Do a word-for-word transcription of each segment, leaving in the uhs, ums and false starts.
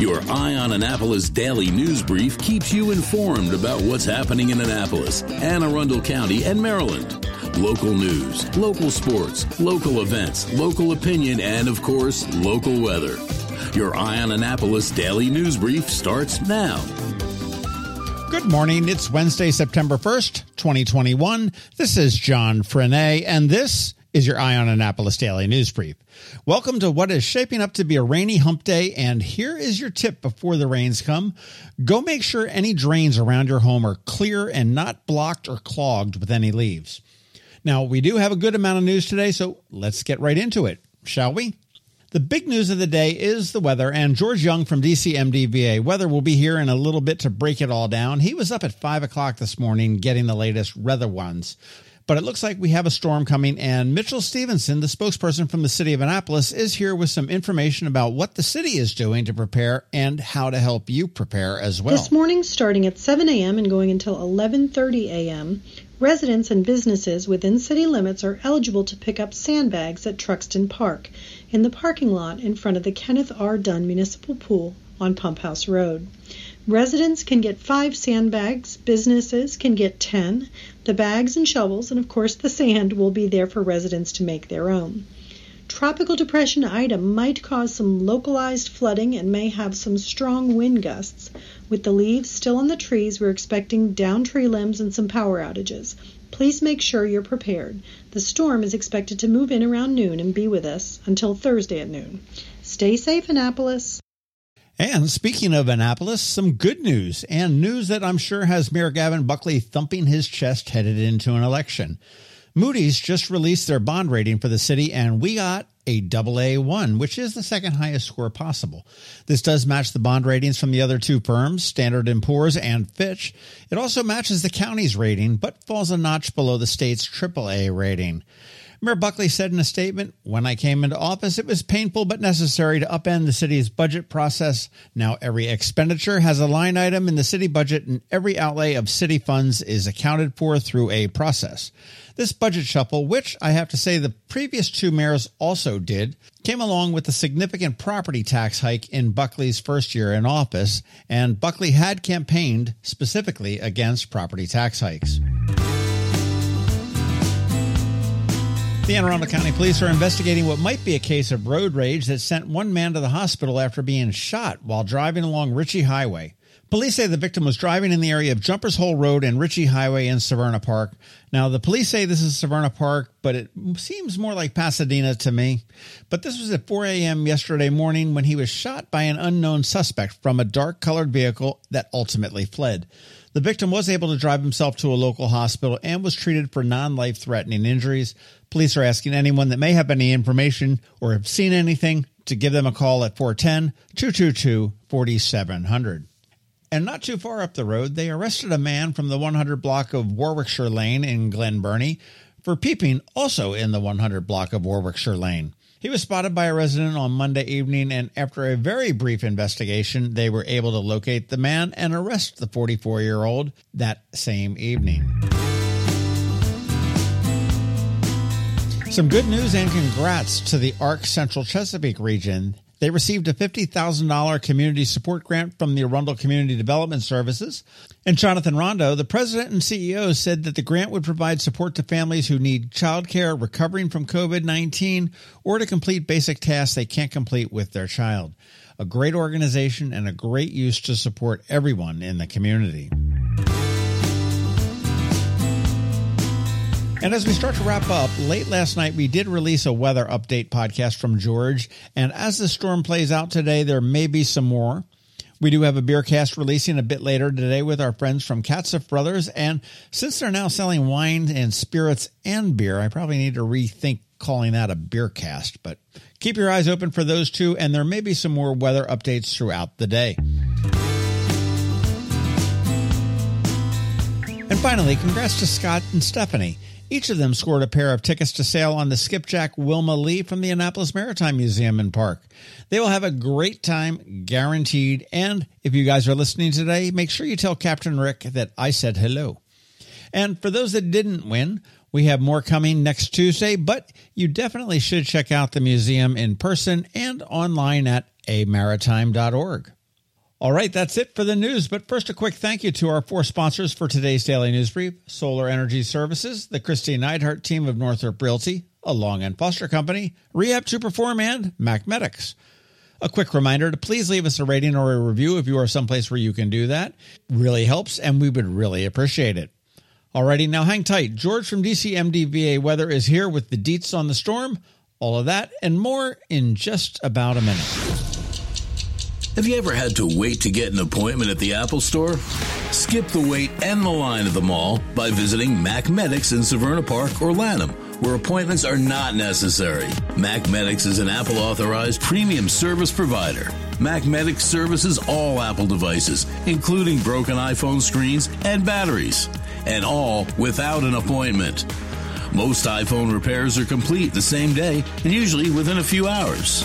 Your Eye on Annapolis daily news brief keeps you informed about what's happening in Annapolis, Anne Arundel County, and Maryland. Local news, local sports, local events, local opinion, and, of course, local weather. Your Eye on Annapolis daily news brief starts now. Good morning. It's Wednesday, September first, twenty twenty-one. This is John Frenet, and this is your Eye on Annapolis daily news brief. Welcome to what is shaping up to be a rainy hump day, and here is your tip before the rains come. Go make sure any drains around your home are clear and not blocked or clogged with any leaves. Now, we do have a good amount of news today, so let's get right into it, shall we? The big news of the day is the weather, and George Young from D C M D V A Weather will be here in a little bit to break it all down. He was up at five o'clock this morning getting the latest weather ones, but it looks like we have a storm coming, and Mitchell Stevenson, the spokesperson from the city of Annapolis, is here with some information about what the city is doing to prepare and how to help you prepare as well. This morning, starting at seven a.m. and going until eleven thirty a.m., residents and businesses within city limits are eligible to pick up sandbags at Truxton Park in the parking lot in front of the Kenneth R. Dunn Municipal Pool on Pump House Road. Residents can get five sandbags, businesses can get ten. The bags and shovels, and of course the sand, will be there for residents to make their own. Tropical depression Ida might cause some localized flooding and may have some strong wind gusts. With the leaves still on the trees, we're expecting downed tree limbs and some power outages. Please make sure you're prepared. The storm is expected to move in around noon and be with us until Thursday at noon. Stay safe, Annapolis. And speaking of Annapolis, some good news, and news that I'm sure has Mayor Gavin Buckley thumping his chest headed into an election. Moody's just released their bond rating for the city, and we got a double A one, which is the second highest score possible. This does match the bond ratings from the other two firms, Standard and Poor's and Fitch. It also matches the county's rating, but falls a notch below the state's triple A rating. Mayor Buckley said in a statement, "When I came into office, it was painful but necessary to upend the city's budget process. Now every expenditure has a line item in the city budget, and every outlay of city funds is accounted for through a process. This budget shuffle, which I have to say the previous two mayors also did, came along with a significant property tax hike in Buckley's first year in office, and Buckley had campaigned specifically against property tax hikes." The Anne Arundel County Police are investigating what might be a case of road rage that sent one man to the hospital after being shot while driving along Ritchie Highway. Police say the victim was driving in the area of Jumpers Hole Road and Ritchie Highway in Severna Park. Now, the police say this is Severna Park, but it seems more like Pasadena to me. But this was at four a.m. yesterday morning when he was shot by an unknown suspect from a dark-colored vehicle that ultimately fled. The victim was able to drive himself to a local hospital and was treated for non-life-threatening injuries. Police are asking anyone that may have any information or have seen anything to give them a call at four one zero, two two two, four seven zero zero. And not too far up the road, they arrested a man from the one hundred block of Warwickshire Lane in Glen Burnie for peeping also in the one hundred block of Warwickshire Lane. He was spotted by a resident on Monday evening, and after a very brief investigation, they were able to locate the man and arrest the forty-four-year-old that same evening. Some good news and congrats to the Arc Central Chesapeake region. They received a fifty thousand dollars community support grant from the Arundel Community Development Services. And Jonathan Rondo, the president and C E O, said that the grant would provide support to families who need childcare, recovering from covid nineteen, or to complete basic tasks they can't complete with their child. A great organization and a great use to support everyone in the community. And as we start to wrap up, late last night, we did release a weather update podcast from George. And as the storm plays out today, there may be some more. We do have a beer cast releasing a bit later today with our friends from Katsuff Brothers. And since they're now selling wine and spirits and beer, I probably need to rethink calling that a beer cast. But keep your eyes open for those two, and there may be some more weather updates throughout the day. And finally, congrats to Scott and Stephanie. Each of them scored a pair of tickets to sail on the Skipjack Wilma Lee from the Annapolis Maritime Museum and Park. They will have a great time, guaranteed. And if you guys are listening today, make sure you tell Captain Rick that I said hello. And for those that didn't win, we have more coming next Tuesday, but you definitely should check out the museum in person and online at a maritime dot org. All right, that's it for the news. But first, a quick thank you to our four sponsors for today's Daily News Brief: Solar Energy Services, the Kristi Neidhardt team of Northrop Realty, a Long and Foster Company, Rehab two Perform, and MacMedics. A quick reminder to please leave us a rating or a review if you are someplace where you can do that. Really helps, and we would really appreciate it. Alrighty, now hang tight. George from D C M D V A Weather is here with the deets on the storm. All of that and more in just about a minute. Have you ever had to wait to get an appointment at the Apple Store? Skip the wait and the line at the mall by visiting MacMedics in Severna Park or Lanham, where appointments are not necessary. MacMedics is an Apple-authorized premium service provider. MacMedics services all Apple devices, including broken iPhone screens and batteries, and all without an appointment. Most iPhone repairs are complete the same day, and usually within a few hours.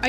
Are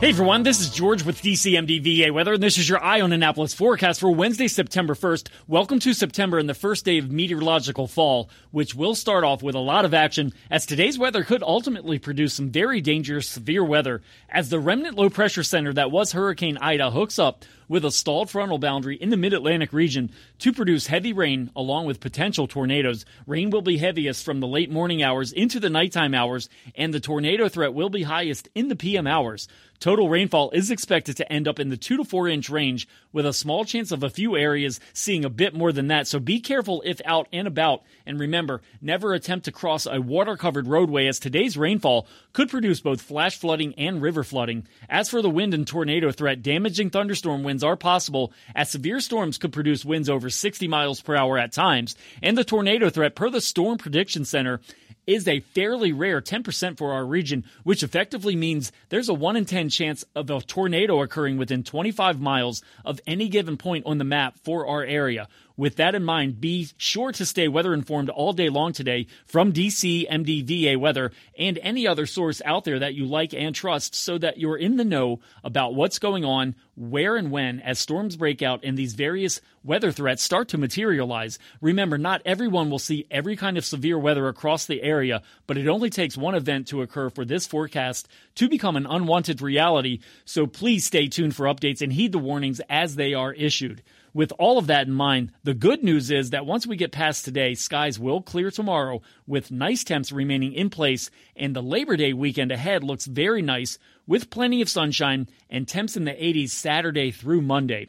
Hey everyone, this is George with D C M D V A Weather, and this is your Eye on Annapolis forecast for Wednesday, September first. Welcome to September and the first day of meteorological fall, which will start off with a lot of action, as today's weather could ultimately produce some very dangerous, severe weather, as the remnant low pressure center that was Hurricane Ida hooks up with a stalled frontal boundary in the mid-Atlantic region to produce heavy rain along with potential tornadoes. Rain will be heaviest from the late morning hours into the nighttime hours, and the tornado threat will be highest in the P M hours. Total rainfall is expected to end up in the two to four inch range, with a small chance of a few areas seeing a bit more than that, so be careful if out and about. And remember, never attempt to cross a water-covered roadway, as today's rainfall could produce both flash flooding and river flooding. As for the wind and tornado threat, damaging thunderstorm winds are possible, as severe storms could produce winds over sixty miles per hour at times, and the tornado threat, per the Storm Prediction Center, is a fairly rare ten percent for our region, which effectively means there's a one in ten chance of a tornado occurring within twenty-five miles of any given point on the map for our area. With that in mind, be sure to stay weather-informed all day long today from D C M D V A Weather and any other source out there that you like and trust, so that you're in the know about what's going on, where and when, as storms break out and these various weather threats start to materialize. Remember, not everyone will see every kind of severe weather across the area, but it only takes one event to occur for this forecast to become an unwanted reality, so please stay tuned for updates and heed the warnings as they are issued. With all of that in mind, the good news is that once we get past today, skies will clear tomorrow, with nice temps remaining in place, and the Labor Day weekend ahead looks very nice, with plenty of sunshine and temps in the eighties Saturday through Monday.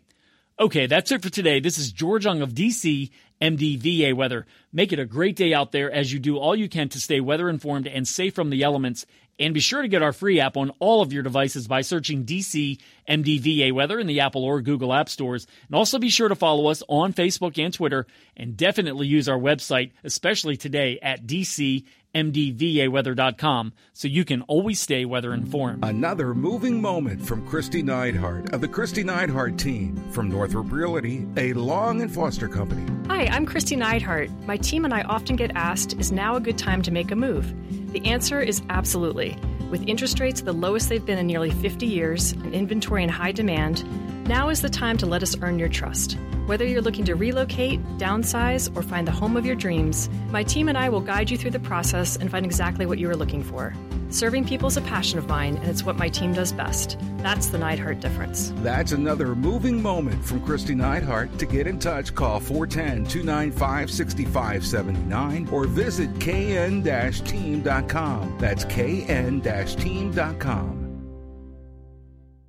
Okay, that's it for today. This is George Young of D C M D V A Weather. Make it a great day out there as you do all you can to stay weather-informed and safe from the elements. And be sure to get our free app on all of your devices by searching D C M D V A Weather in the Apple or Google App Stores. And also be sure to follow us on Facebook and Twitter, and definitely use our website, especially today at D C M D V A weather dot com, so you can always stay weather informed. Another moving moment from Kristi Neidhardt of the Kristi Neidhardt team from Northrop Realty, a Long and Foster Company. Hi, I'm Kristi Neidhardt. My team and I often get asked, is now a good time to make a move? The answer is absolutely. With interest rates the lowest they've been in nearly fifty years, and inventory in high demand, Now is the time to let us earn your trust. Whether you're looking to relocate, downsize, or find the home of your dreams, my team and I will guide you through the process and find exactly what you are looking for. Serving people is a passion of mine, and it's what my team does best. That's the Neidhardt difference. That's another moving moment from Kristi Neidhardt. To get in touch, call four one zero, two nine five, six five seven nine or visit k n dash team dot com. That's k n dash team dot com.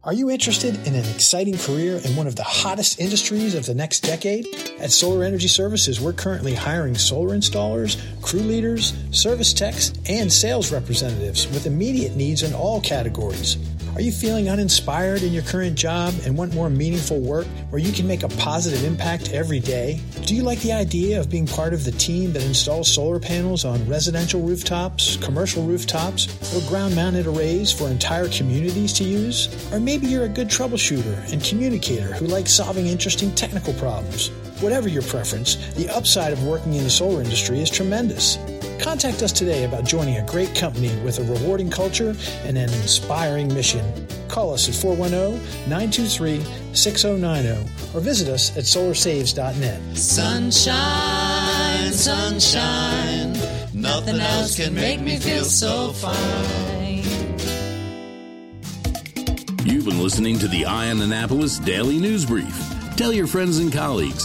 Are you interested in an exciting career in one of the hottest industries of the next decade? At Solar Energy Services, we're currently hiring solar installers, crew leaders, service techs, and sales representatives with immediate needs in all categories. Are you feeling uninspired in your current job and want more meaningful work where you can make a positive impact every day? Do you like the idea of being part of the team that installs solar panels on residential rooftops, commercial rooftops, or ground-mounted arrays for entire communities to use? Or maybe you're a good troubleshooter and communicator who likes solving interesting technical problems. Whatever your preference, the upside of working in the solar industry is tremendous. Contact us today about joining a great company with a rewarding culture and an inspiring mission. Call us at four one zero, nine two three, six zero nine zero or visit us at solar saves dot net. Sunshine, sunshine, nothing else can make me feel so fine. You've been listening to the Eye on Annapolis Daily News Brief. Tell your friends and colleagues,